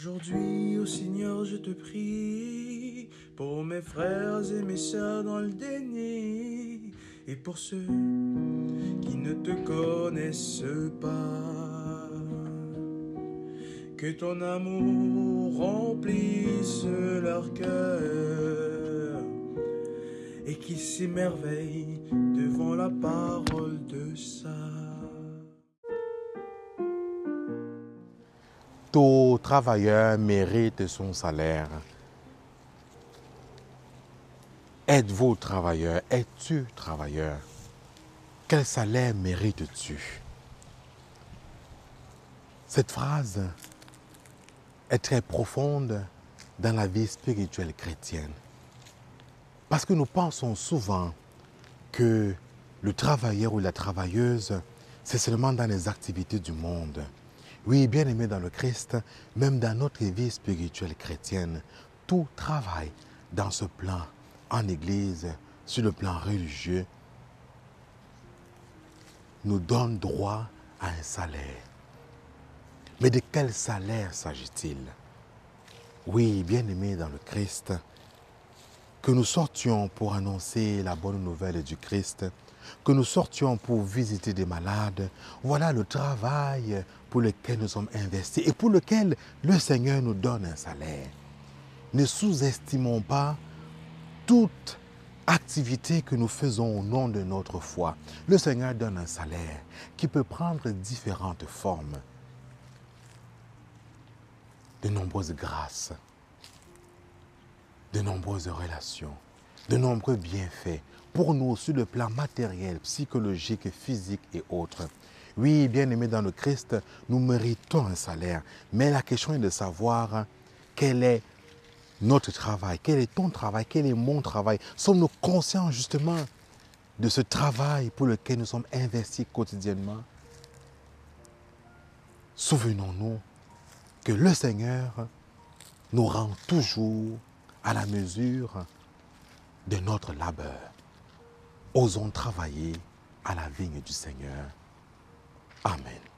Aujourd'hui, ô Seigneur, je te prie pour mes frères et mes sœurs dans le déni et pour ceux qui ne te connaissent pas. Que ton amour remplisse leur cœur et qu'ils s'émerveillent devant la parole de ça. Tout travailleur mérite son salaire. Êtes-vous travailleur? Es-tu travailleur? Quel salaire mérites-tu? Cette phrase est très profonde dans la vie spirituelle chrétienne. Parce que nous pensons souvent que le travailleur ou la travailleuse, c'est seulement dans les activités du monde. Oui, bien-aimé dans le Christ, même dans notre vie spirituelle chrétienne, tout travail dans ce plan, en Église, sur le plan religieux, nous donne droit à un salaire. Mais de quel salaire s'agit-il? Oui, bien-aimé dans le Christ, que nous sortions pour annoncer la bonne nouvelle du Christ, que nous sortions pour visiter des malades. Voilà le travail pour lequel nous sommes investis et pour lequel le Seigneur nous donne un salaire. Ne sous-estimons pas toute activité que nous faisons au nom de notre foi. Le Seigneur donne un salaire qui peut prendre différentes formes. De nombreuses grâces, de nombreuses relations, de nombreux bienfaits pour nous sur le plan matériel, psychologique, physique et autres. Oui, bien-aimés dans le Christ, nous méritons un salaire. Mais la question est de savoir quel est notre travail, quel est ton travail, quel est mon travail. Sommes-nous conscients justement de ce travail pour lequel nous sommes investis quotidiennement? Souvenons-nous que le Seigneur nous rend toujours à la mesure de notre labeur. Osons travailler à la vigne du Seigneur. Amen.